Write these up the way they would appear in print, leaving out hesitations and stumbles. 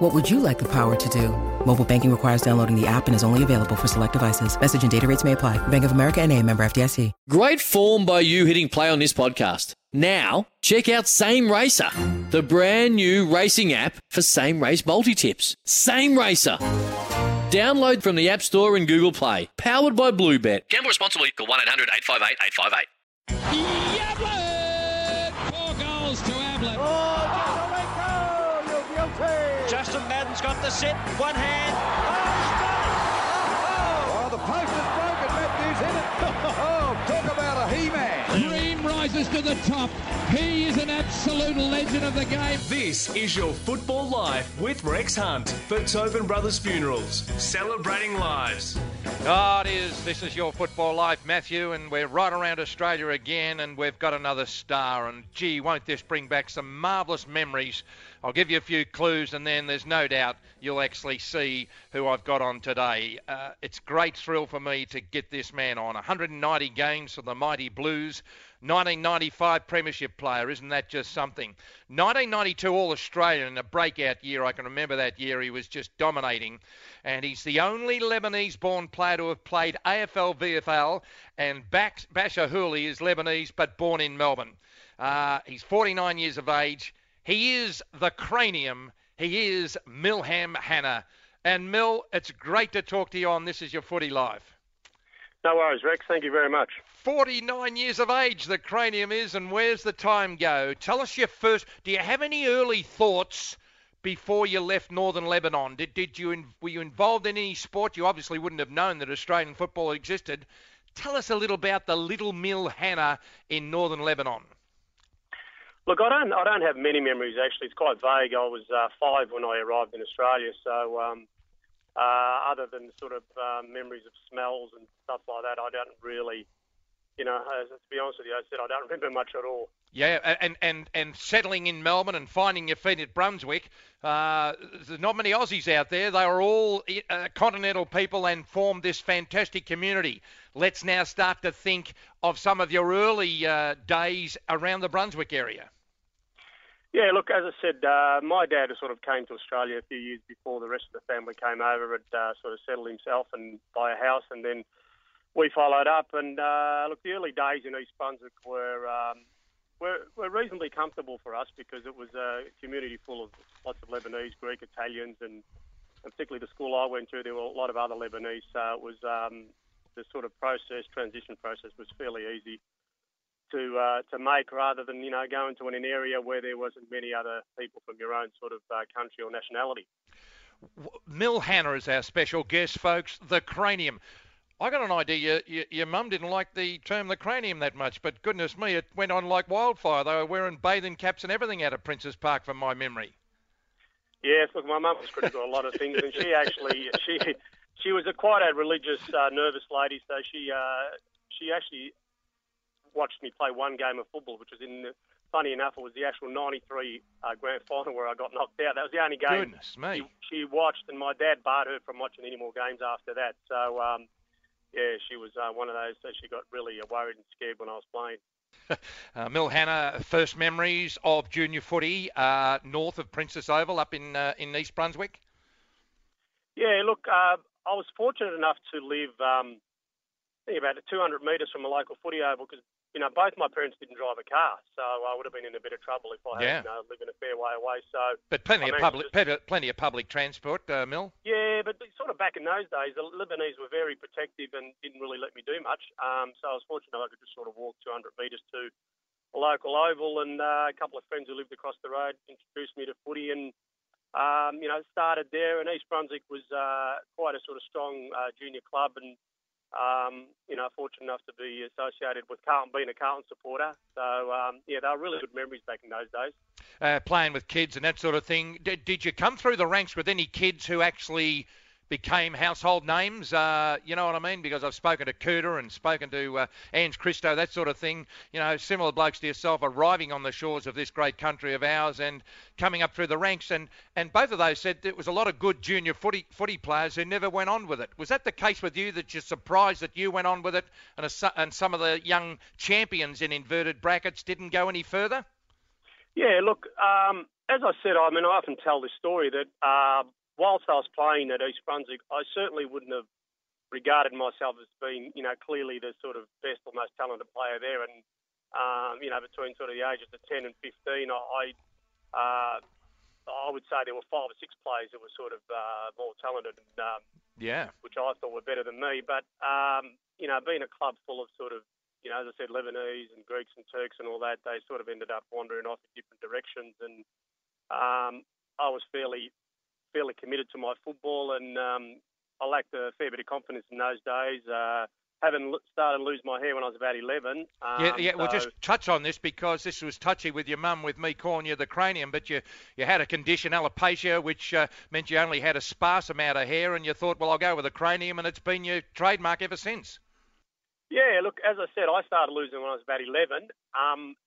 What would you like the power to do? Mobile banking requires downloading the app and is only available for select devices. Message and data rates may apply. Bank of America NA, member FDIC. Great form by you hitting play on this podcast. Now, check out Same Racer, the brand new racing app for same race multi-tips. Same Racer. Download from the App Store and Google Play. Powered by Bluebet. Gamble responsibly. Call 1-800-858-858. Ablett! 4 goals to Ablett. Justin Madden's got the sit, one hand. Oh, the post is broken, Matthews hit it. Oh, talk about a he-man. Dream rises to the top. He is an absolute legend of the game. This is your football life with Rex Hunt for Tobin Brothers Funerals, celebrating lives. Oh, it is. This is your football life, Matthew, and we're right around Australia again, and we've got another star, and gee, won't this bring back some marvellous memories. I'll give you a few clues, and then there's no doubt you'll actually see who I've got on today. It's a great thrill for me to get this man on. 190 games for the mighty Blues. 1995 Premiership player, isn't that just something? 1992 All-Australian, a breakout year. I can remember that year. He was just dominating. And he's the only Lebanese-born player to have played AFL, VFL, and Bachar Houli is Lebanese but born in Melbourne. He's 49 years of age. He is the cranium. He is Milham Hanna. And Mil, it's great to talk to you on This Is Your Footy Live. No worries, Rex. Thank you very much. 49 years of age, the cranium is, and where's the time go? Tell us your first... Do you have any early thoughts before you left northern Lebanon? Were you involved in any sport? You obviously wouldn't have known that Australian football existed. Tell us a little about the little Milham Hanna in northern Lebanon. Look, I don't have many memories, actually. It's quite vague. I was 5 when I arrived in Australia, so other than sort of memories of smells and stuff like that, I don't really, to be honest with you, I don't remember much at all. Yeah, and settling in Melbourne and finding your feet at Brunswick, there's not many Aussies out there. They were all continental people and formed this fantastic community. Let's now start to think of some of your early days around the Brunswick area. Yeah, look, as I said, my dad sort of came to Australia a few years before the rest of the family came over and sort of settled himself and buy a house, and then we followed up. And look, the early days in East Brunswick were reasonably comfortable for us because it was a community full of lots of Lebanese, Greek, Italians, and particularly the school I went to, there were a lot of other Lebanese. So it was the sort of transition process was fairly easy to make, rather than going to an area where there wasn't many other people from your own sort of country or nationality. Milham Hanna is our special guest, folks. The cranium. I got an idea. Your mum didn't like the term the cranium that much, but goodness me, it went on like wildfire. They were wearing bathing caps and everything out of Princes Park, from my memory. Yes, look, my mum was critical of a lot of things, and she was quite a religious, nervous lady. So she actually watched me play one game of football, which was, funny enough, it was the actual 93 grand final where I got knocked out. That was the only game she watched, and my dad barred her from watching any more games after that. So, yeah, she was one of those, so she got really worried and scared when I was playing. Milham Hanna, first memories of junior footy north of Princess Oval up in East Brunswick? Yeah, look, I was fortunate enough to live... about 200 metres from a local footy oval because, both my parents didn't drive a car, so I would have been in a bit of trouble if I had lived in a fair way away. So, but plenty of public transport, Mil? Yeah, but sort of back in those days, the Lebanese were very protective and didn't really let me do much. So I was fortunate I could just sort of walk 200 metres to a local oval, and a couple of friends who lived across the road introduced me to footy and, started there. And East Brunswick was quite a sort of strong junior club, and fortunate enough to be associated with Carlton, being a Carlton supporter. So, they were really good memories back in those days. Playing with kids and that sort of thing. Did you come through the ranks with any kids who actually became household names, you know what I mean? Because I've spoken to Cooter and spoken to Ange Christo, that sort of thing. You know, similar blokes to yourself arriving on the shores of this great country of ours and coming up through the ranks. And both of those said there was a lot of good junior footy players who never went on with it. Was that the case with you, that you're surprised that you went on with it and some of the young champions in inverted brackets didn't go any further? Yeah, look, as I said, I mean, I often tell this story that whilst I was playing at East Brunswick, I certainly wouldn't have regarded myself as being, you know, clearly the sort of best or most talented player there. And, you know, between sort of the ages of 10 and 15, I would say there were 5 or 6 players that were sort of more talented, and, which I thought were better than me. But, you know, being a club full of sort of, you know, as I said, Lebanese and Greeks and Turks and all that, they sort of ended up wandering off in different directions. And I was fairly committed to my football, and I lacked a fair bit of confidence in those days. Having started to lose my hair when I was about 11. So... Well, just touch on this, because this was touchy with your mum, with me calling you the cranium, but you had a condition, alopecia, which meant you only had a sparse amount of hair, and you thought, well, I'll go with the cranium, and it's been your trademark ever since. Yeah, look, as I said, I started losing when I was about 11,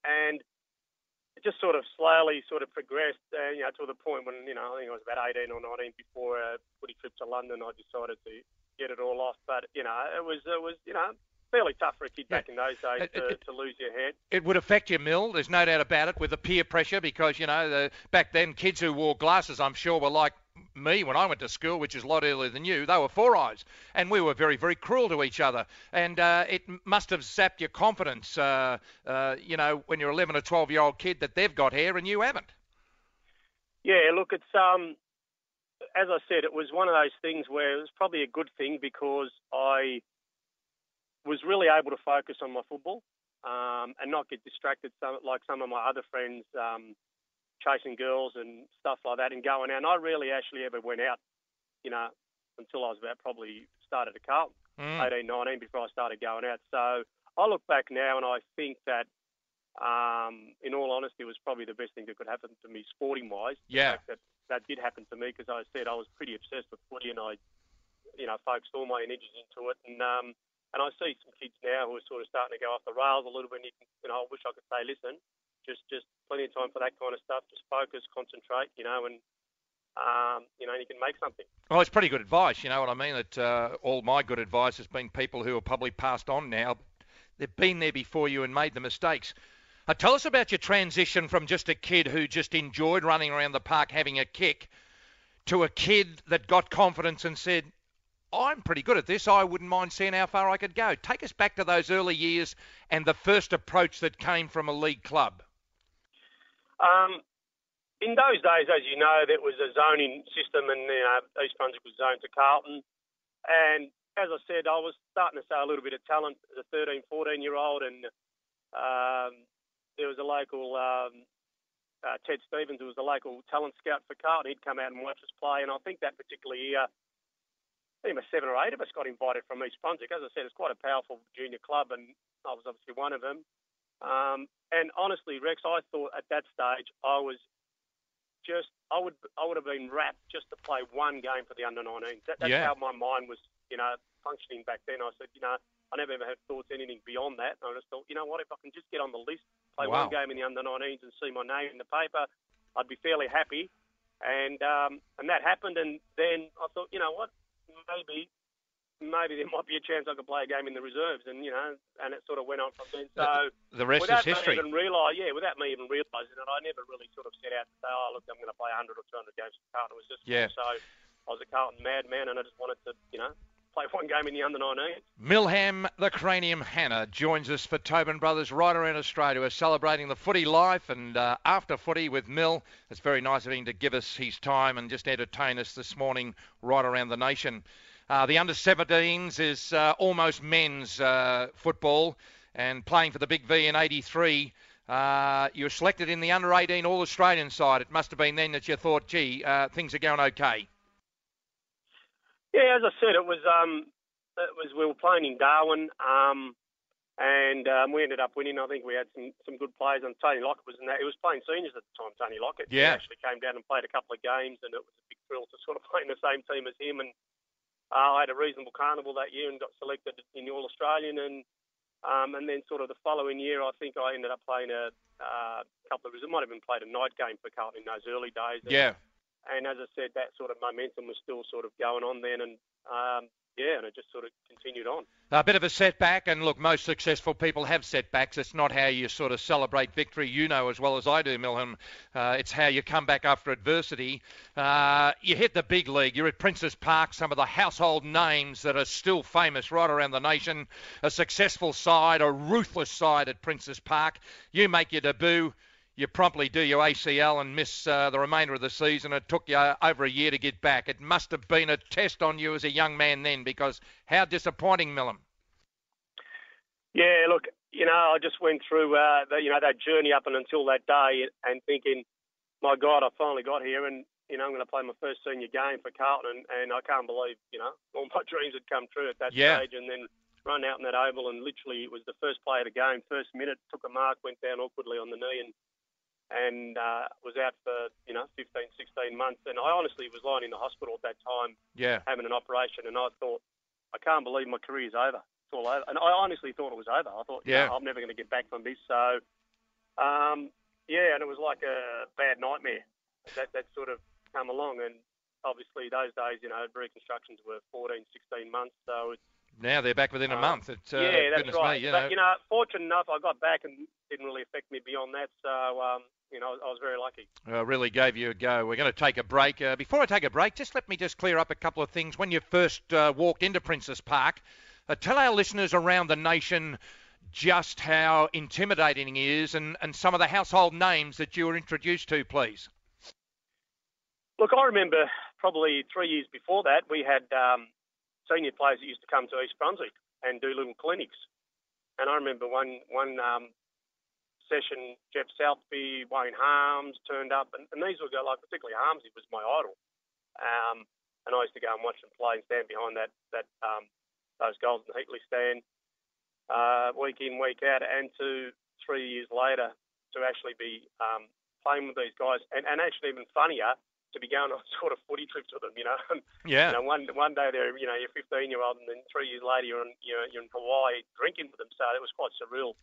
and just sort of slowly sort of progressed, you know, to the point when, you know, I think I was about 18 or 19 before a footy trip to London. I decided to get it all off, but, you know, it was you know, fairly tough for a kid back in those days to lose your head. It would affect you, Mill, there's no doubt about it, with the peer pressure, because, you know, back then kids who wore glasses, I'm sure, were like me when I went to school, which is a lot earlier than you. They were four eyes, and we were very, very cruel to each other. And it must have sapped your confidence, you know, when you're 11 or 12-year-old kid, that they've got hair and you haven't. Yeah, look, it's as I said, it was one of those things where it was probably a good thing, because I was really able to focus on my football and not get distracted like some of my other friends. Chasing girls and stuff like that and going out. And I rarely actually ever went out, you know, until I was about probably started at Carlton, 18, 19, before I started going out. So I look back now and I think that, in all honesty, it was probably the best thing that could happen to me sporting-wise. Yeah. The fact that did happen to me, because I said I was pretty obsessed with footy and I, you know, focused all my energies into it. And I see some kids now who are sort of starting to go off the rails a little bit. And you know, I wish I could say, listen, just plenty of time for that kind of stuff. Just focus, concentrate, you know, and you know, and you can make something. Well, it's pretty good advice. You know what I mean? That all my good advice has been people who are probably passed on now. They've been there before you and made the mistakes. Tell us about your transition from just a kid who just enjoyed running around the park having a kick to a kid that got confidence and said, I'm pretty good at this. I wouldn't mind seeing how far I could go. Take us back to those early years and the first approach that came from a league club. In those days, as you know, there was a zoning system, and you know, East Brunswick was zoned to Carlton. And as I said, I was starting to show a little bit of talent as a 13, 14-year-old, and there was a local, Ted Stevens, who was the local talent scout for Carlton. He'd come out and watch us play, and I think that particular year, I think 7 or 8 of us got invited from East Brunswick. As I said, it's quite a powerful junior club, and I was obviously one of them. And honestly, Rex, I thought at that stage I would have been rapt just to play one game for the under-19s. That's how my mind was, you know, functioning back then. I said, you know, I never ever had thoughts anything beyond that. And I just thought, you know what, if I can just get on the list, play one game in the under-19s and see my name in the paper, I'd be fairly happy. And that happened. And then I thought, you know what, maybe there might be a chance I could play a game in the reserves, and you know, and it sort of went on from then. So the rest is history. Without me even realising it, I never really sort of set out to say, oh, look, I'm going to play 100 or 200 games for Carlton. It was just so I was a Carlton madman, and I just wanted to, you know, play one game in the under-19. Milham, the Cranium Hanna, joins us for Tobin Brothers right around Australia. We're celebrating the footy life and after footy with Mill. It's very nice of him to give us his time and just entertain us this morning right around the nation. The under-17s is almost men's football, and playing for the Big V in 83, you were selected in the under-18 All-Australian side. It must have been then that you thought, gee, things are going okay. Yeah, as I said, it was we were playing in Darwin, and we ended up winning. I think we had some good players, and Tony Lockett was in that. He was playing seniors at the time, Tony Lockett. Yeah. He actually came down and played a couple of games, and it was a big thrill to sort of play in the same team as him, and I had a reasonable carnival that year and got selected in the All-Australian, and then sort of the following year, I think I ended up playing it might have been played a night game for Carlton in those early days. Yeah. And as I said, that sort of momentum was still sort of going on then, and and it just sort of continued on. A bit of a setback, and look, most successful people have setbacks. It's not how you sort of celebrate victory, you know as well as I do, Milham. It's how you come back after adversity. You hit the big league. You're at Princes Park, some of the household names that are still famous right around the nation. A successful side, a ruthless side at Princes Park. You make your debut. You promptly do your ACL and miss the remainder of the season. It took you over a year to get back. It must have been a test on you as a young man then, because how disappointing, Milham. Yeah, look, you know, I just went through that journey up and until that day, and thinking, my God, I finally got here, and you know, I'm going to play my first senior game for Carlton, and I can't believe, you know, all my dreams had come true at that stage, and then run out in that oval, and literally it was the first play of the game, first minute, took a mark, went down awkwardly on the knee, and was out for, you know, 15, 16 months. And I honestly was lying in the hospital at that time, having an operation, and I thought, I can't believe my career's over. It's all over. And I honestly thought it was over. I thought, you know, I'm never going to get back from this. So, and it was like a bad nightmare that sort of come along. And obviously those days, you know, reconstructions were 14, 16 months. So it's... Now they're back within a month. That's right. Me, you know, fortunate enough, I got back and didn't really affect me beyond that. So, you know, I was very lucky. Really gave you a go. We're going to take a break. Before I take a break, just let me just clear up a couple of things. When you first walked into Princes Park, tell our listeners around the nation just how intimidating it is and some of the household names that you were introduced to, please. Look, I remember probably 3 years before that, we had... senior players that used to come to East Brunswick and do little clinics. And I remember one session, Jeff Southby, Wayne Harms turned up, and these would go, like, particularly Harms, he was my idol. And I used to go and watch them play and stand behind those goals in the Heatley stand week in, week out, and to 3 years later to actually be playing with these guys, and actually even funnier, to be going on sort of footy trips with them, you know. Yeah. You know, one day they're, you know, you're 15-year-old, and then 3 years later you're in Hawaii drinking with them. So it was quite surreal.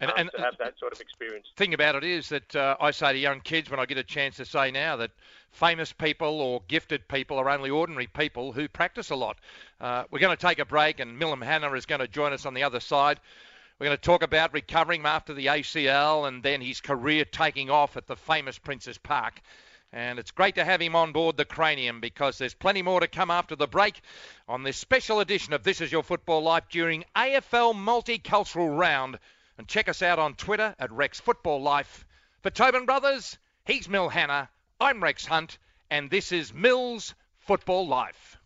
And to have that sort of experience. Thing about it is that I say to young kids when I get a chance to say now that famous people or gifted people are only ordinary people who practice a lot. We're going to take a break, and Milham Hanna is going to join us on the other side. We're going to talk about recovering after the ACL and then his career taking off at the famous Princes Park. And it's great to have him on board the Cranium, because there's plenty more to come after the break on this special edition of This Is Your Football Life during AFL Multicultural Round. And check us out on Twitter at Rex Football Life. For Tobin Brothers, he's Milham Hanna, I'm Rex Hunt, and this is Mil's Football Life.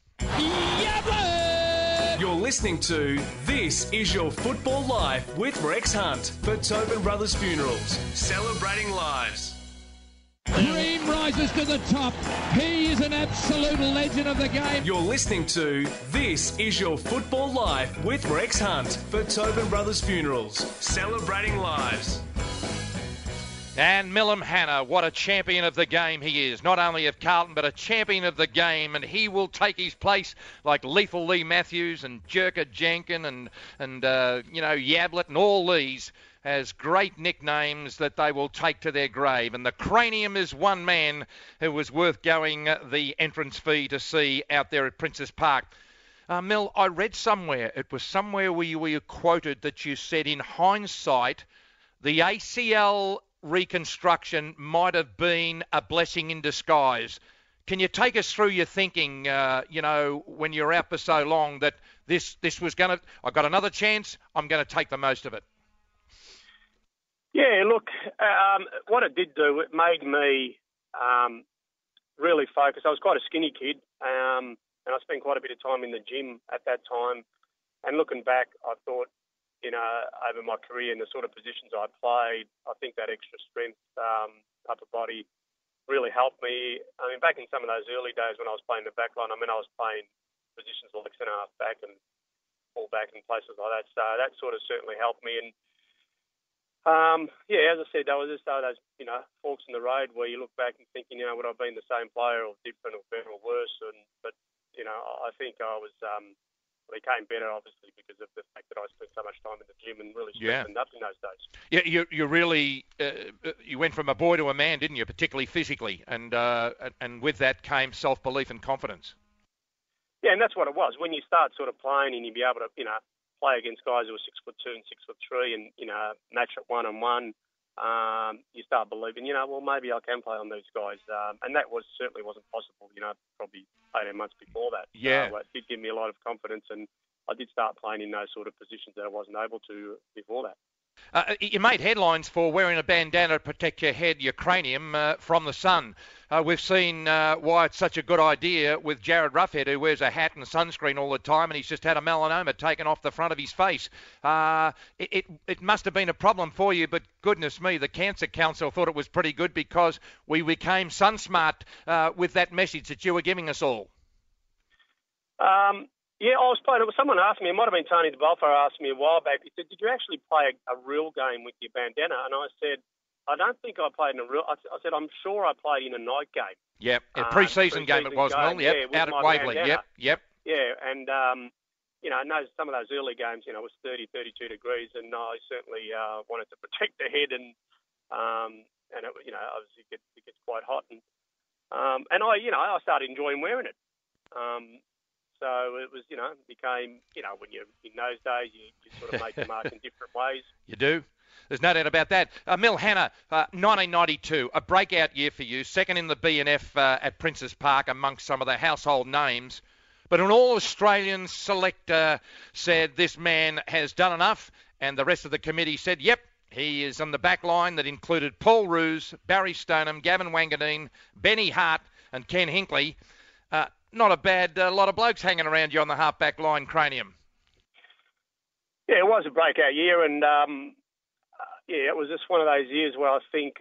You're listening to This Is Your Football Life with Rex Hunt for Tobin Brothers Funerals, celebrating lives. Dream rises to the top. He is an absolute legend of the game. You're listening to This Is Your Football Life with Rex Hunt for Tobin Brothers Funerals, celebrating lives. And Milham Hanna, what a champion of the game he is. Not only of Carlton, but a champion of the game. And he will take his place like Lethal Lee Matthews and Jerker Jenkin and Ablett and all these as great nicknames that they will take to their grave. And the Cranium is one man who was worth going the entrance fee to see out there at Princes Park. Mil, I read somewhere, it was somewhere where you quoted that you said in hindsight, the ACL reconstruction might have been a blessing in disguise. Can you take us through your thinking, when you're out for so long, that this was going to, I got another chance, I'm going to take the most of it? Yeah, look, what it did do, it made me really focus. I was quite a skinny kid, and I spent quite a bit of time in the gym at that time. And looking back, I thought, you know, over my career and the sort of positions I played, I think that extra strength, upper body, really helped me. I mean, back in some of those early days when I was playing the back line, I mean, I was playing positions like centre-half back and full-back and places like that. So that sort of certainly helped me. And, as I said, that was just those, you know, forks in the road where you look back and thinking, you know, would I have been the same player or different or better or worse? And, but you know, I think I was became better, obviously, because of the fact that I spent so much time in the gym and really strengthened up in those days. Yeah, you really you went from a boy to a man, didn't you? Particularly physically, and with that came self-belief and confidence. Yeah, and that's what it was. When you start sort of playing and you be able to, you know, play against guys who were 6'2" and 6'3", and you know, match at 1-on-1. You start believing, you know, well, maybe I can play on these guys. And that was certainly wasn't possible, you know, probably 18 months before that. Yeah. It did give me a lot of confidence, and I did start playing in those sort of positions that I wasn't able to before that. You made headlines for wearing a bandana to protect your head, your cranium, from the sun. We've seen why it's such a good idea with Jared Roughhead, who wears a hat and sunscreen all the time, and he's just had a melanoma taken off the front of his face. It must have been a problem for you, but goodness me, the Cancer Council thought it was pretty good because we became sun-smart with that message that you were giving us all. Yeah, I was playing. Someone asked me, it might have been Tony DeBalfa asked me a while back, he said, did you actually play a real game with your bandana? And I said, I don't think I played in a real... I said, I'm sure I played in a night game. Yep, a pre-season game it was, Mel. Yep, out at Waverley. Bandana. Yep. Yeah, and, you know, in those, some of those early games, you know, it was 30, 32 degrees, and I certainly wanted to protect the head, and it, you know, obviously it gets quite hot. And I, you know, I started enjoying wearing it. So it was, you know, became, you know, when you're in those days, you sort of make your mark in different ways. You do. There's no doubt about that. Milham Hanna, 1992, a breakout year for you, second in the B&F at Princes Park amongst some of the household names. But an all-Australian selector said this man has done enough, and the rest of the committee said, yep, he is on the back line that included Paul Roos, Barry Stonham, Gavin Wanganeen, Benny Hart and Ken Hinckley. Not a bad lot of blokes hanging around you on the half-back line, cranium. Yeah, it was a breakout year, and yeah, it was just one of those years where I think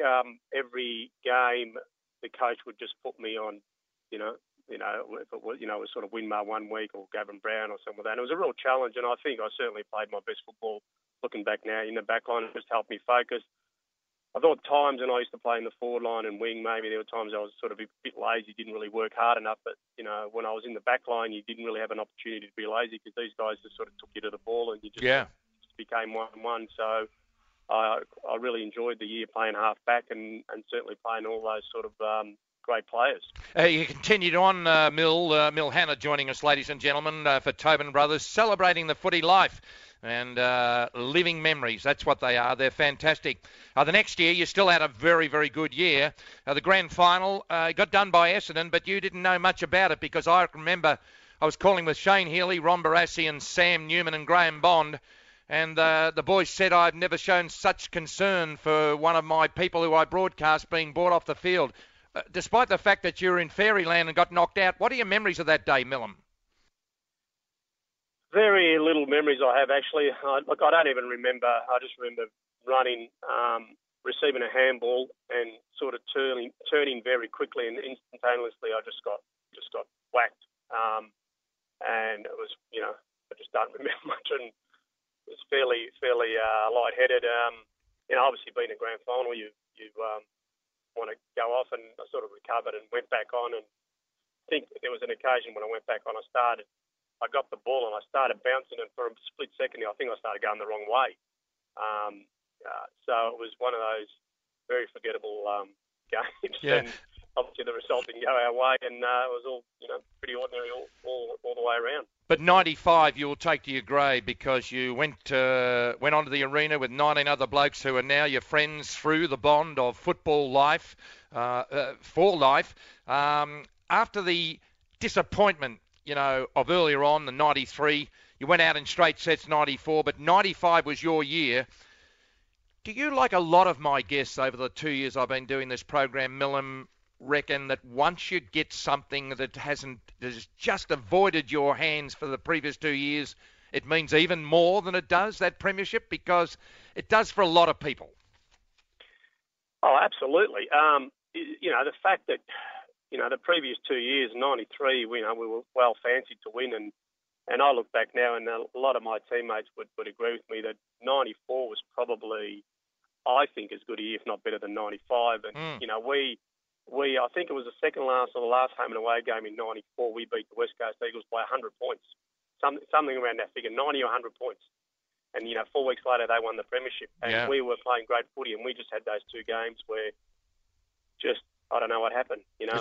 every game the coach would just put me on, you know, if it was, you know, it was sort of Winmar one week or Gavin Brown or something like that. And it was a real challenge, and I think I certainly played my best football looking back now in the back line. It just helped me focus. I thought times, and I used to play in the forward line and wing, maybe there were times I was sort of a bit lazy, didn't really work hard enough. But, you know, when I was in the back line, you didn't really have an opportunity to be lazy because these guys just sort of took you to the ball and you just, just became 1-on-1. So I really enjoyed the year playing half-back and certainly playing all those sort of great players. You continued on, Milham Hanna joining us, ladies and gentlemen, for Tobin Brothers, celebrating the footy life. And living memories, that's what they are. They're fantastic. The next year, you still had a very, very good year. The grand final got done by Essendon, but you didn't know much about it because I remember I was calling with Shane Healy, Ron Barassi and Sam Newman and Graham Bond, and the boys said, I've never shown such concern for one of my people who I broadcast being brought off the field. Despite the fact that you were in fairyland and got knocked out, what are your memories of that day, Milham? Very little memories I have, actually. Look, I don't even remember. I just remember running, receiving a handball and sort of turning very quickly and instantaneously I just got whacked. And it was, you know, I just don't remember much and it was fairly lightheaded. You know, obviously being a grand final, you want to go off and I sort of recovered and went back on. And I think there was an occasion when I went back on, I got the ball and I started bouncing, and for a split second, I think I started going the wrong way. So it was one of those very forgettable games. Yeah. And obviously, the result didn't go our way, and it was all, you know, pretty ordinary all the way around. But 95, you'll take to your grave because you went onto the arena with 19 other blokes who are now your friends through the bond of football life for life. After the disappointment, you know, of earlier on, the 93, you went out in straight sets, 94, but 95 was your year. Do you, like a lot of my guests over the 2 years I've been doing this program, Milham, reckon that once you get something that has just avoided your hands for the previous 2 years, it means even more than it does, that premiership, because it does for a lot of people? Oh, absolutely. You know, the fact that, you know, the previous 2 years, 93, you know, we were well fancied to win. And I look back now, and a lot of my teammates would agree with me that 94 was probably, I think, as good a year, if not better than 95. And, you know, we I think it was the second last or the last home and away game in 94, we beat the West Coast Eagles by 100 points. Something around that figure, 90 or 100 points. And, 4 weeks later, they won the premiership. And we were playing great footy, and we just had those two games where just, I don't know what happened. It's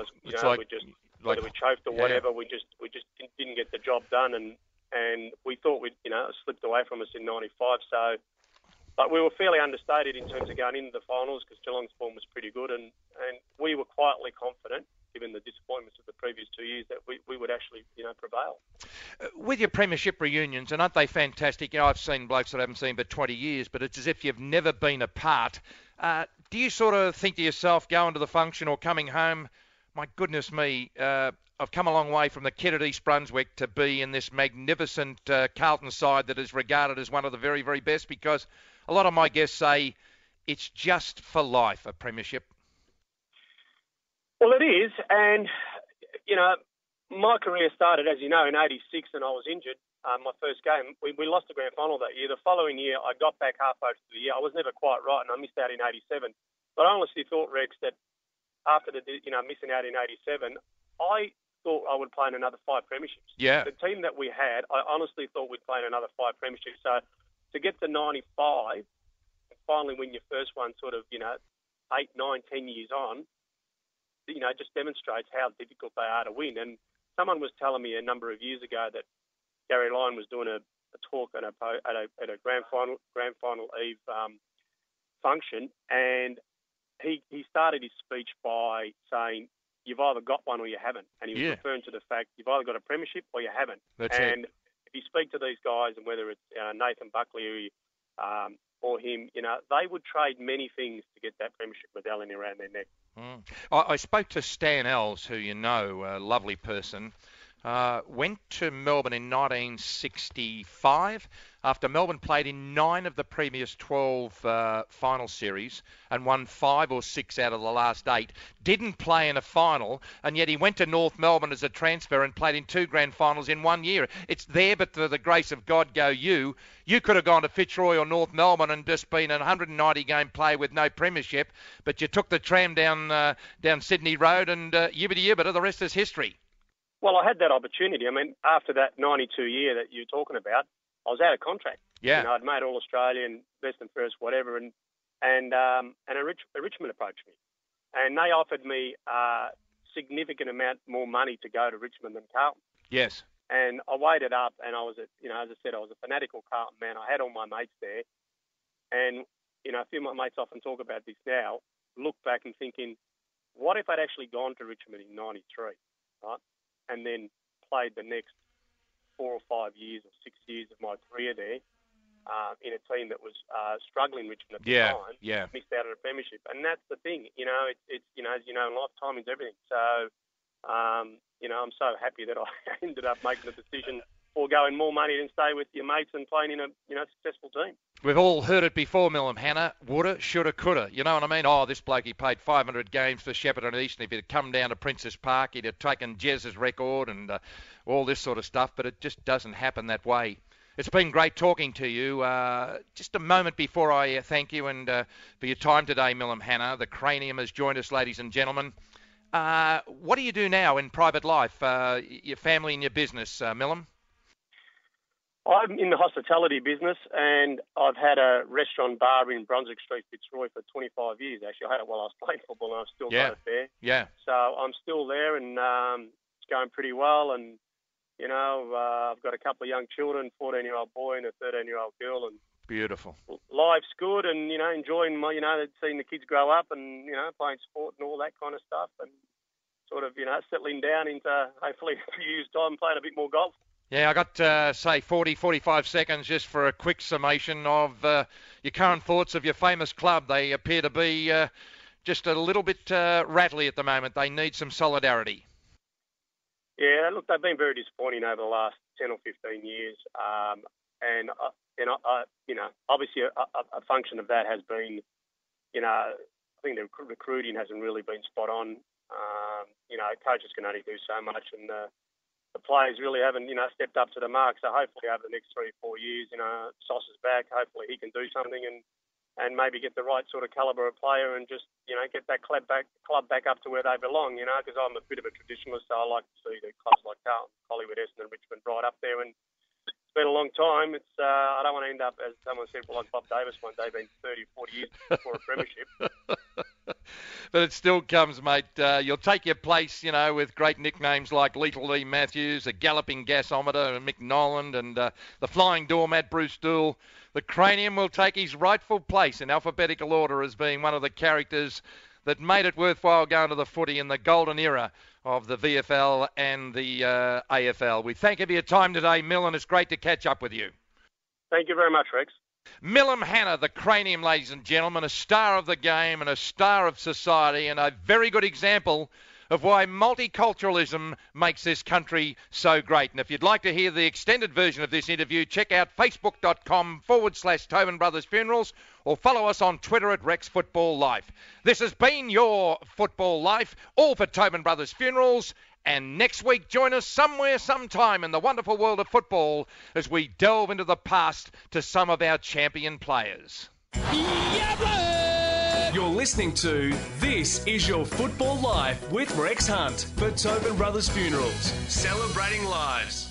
like, we just, whether we choked or whatever, we just didn't get the job done. And we thought we'd, it slipped away from us in 95. So, but we were fairly understated in terms of going into the finals because Geelong's form was pretty good. And we were quietly confident, given the disappointments of the previous 2 years, that we would actually, prevail. With your premiership reunions, and aren't they fantastic? I've seen blokes that I haven't seen for 20 years, but it's as if you've never been apart. Do you sort of think to yourself, going to the function or coming home, my goodness me, I've come a long way from the kid at East Brunswick to be in this magnificent Carlton side that is regarded as one of the very, very best? Because a lot of my guests say it's just for life, a premiership. Well, it is, and, my career started, as you know, in 86, and I was injured. My first game, we lost the grand final that year. The following year, I got back halfway through the year. I was never quite right, and I missed out in 87. But I honestly thought, Rex, that after the missing out in 87, I thought I would play in another five premierships. Yeah. The team that we had, I honestly thought we'd play in another five premierships. So to get to 95 and finally win your first one, sort of 8, 9, 10 years on, just demonstrates how difficult they are to win. And someone was telling me a number of years ago that Gary Lyon was doing a talk at a grand final eve function, and he started his speech by saying, "You've either got one or you haven't," and he was referring to the fact you've either got a premiership or you haven't. That's it. If you speak to these guys, and whether it's Nathan Buckley or him, they would trade many things to get that premiership medallion around their neck. Mm. I spoke to Stan Ells, who a lovely person, went to Melbourne in 1965 after Melbourne played in 9 of the previous 12 final series and won 5 or 6 out of the last 8. Didn't play in a final, and yet he went to North Melbourne as a transfer and played in 2 grand finals in 1 year. It's there, but for the grace of God go you. You could have gone to Fitzroy or North Melbourne and just been a 190-game player with no premiership, but you took the tram down Sydney Road and yibba-de-yibba, the rest is history. Well, I had that opportunity. I mean, after that 92 year that you're talking about, I was out of contract. Yeah. I'd made All Australian, best and first, whatever, and a Richmond approached me. And they offered me a significant amount more money to go to Richmond than Carlton. Yes. And I weighed it up, and I was, as I said, I was a fanatical Carlton man. I had all my mates there. And, a few of my mates often talk about this now, look back and thinking, what if I'd actually gone to Richmond in 93, right? And then played the next 4 or 5 years or 6 years of my career there in a team that was struggling Richmond at the time, missed out on a premiership. And that's the thing, as you know, in life, time is everything. So, I'm so happy that I ended up making the decision for going more money than stay with your mates and playing in a, successful team. We've all heard it before, Milham Hanna. Woulda, shoulda, coulda. You know what I mean? Oh, this bloke, he played 500 games for Shepherd and East, and if he'd come down to Princes Park, he'd have taken Jez's record and all this sort of stuff, but it just doesn't happen that way. It's been great talking to you. Just a moment before I thank you and for your time today, Milham Hanna. The cranium has joined us, ladies and gentlemen. What do you do now in private life, your family and your business, Milham? I'm in the hospitality business, and I've had a restaurant bar in Brunswick Street, Fitzroy, for 25 years, actually. I had it while I was playing football, and I've still got it there. Yeah. So I'm still there, and it's going pretty well. And, I've got a couple of young children, 14-year-old boy and a 13-year-old girl. And beautiful. Life's good, and, enjoying my, seeing the kids grow up and, playing sport and all that kind of stuff, and sort of, settling down into, hopefully, a few years' time, playing a bit more golf. Yeah, I got, 40, 45 seconds just for a quick summation of your current thoughts of your famous club. They appear to be just a little bit rattly at the moment. They need some solidarity. Yeah, look, they've been very disappointing over the last 10 or 15 years. Obviously a function of that has been, I think the recruiting hasn't really been spot on. Coaches can only do so much, and the players really haven't, stepped up to the mark. So hopefully over the next 3 or 4 years, Sauce is back. Hopefully he can do something, and and maybe get the right sort of calibre of player and just, get that club back up to where they belong, because I'm a bit of a traditionalist, so I like to see the clubs like Carlton, Collingwood, Essendon, Richmond right up there. And it's been a long time. It's I don't want to end up, as someone said, like Bob Davis one day, being 30 or 40 years before a premiership. But it still comes, mate. You'll take your place, with great nicknames like Lethal Lee Matthews, a galloping gasometer, and Mick Noland, and the flying doormat, Bruce Dool. The Cranium will take his rightful place in alphabetical order as being one of the characters that made it worthwhile going to the footy in the golden era of the VFL and the AFL. We thank you for your time today, Mill, and it's great to catch up with you. Thank you very much, Rex. Milham Hanna, the Cranium, ladies and gentlemen, a star of the game and a star of society and a very good example of why multiculturalism makes this country so great. And if you'd like to hear the extended version of this interview, check out facebook.com/Tobin Brothers Funerals or follow us on Twitter @RexFootballLife. This has been your Football Life, all for Tobin Brothers Funerals. And next week, join us somewhere, sometime in the wonderful world of football as we delve into the past to some of our champion players. You're listening to This Is Your Football Life with Rex Hunt for Tobin Brothers Funerals, celebrating lives.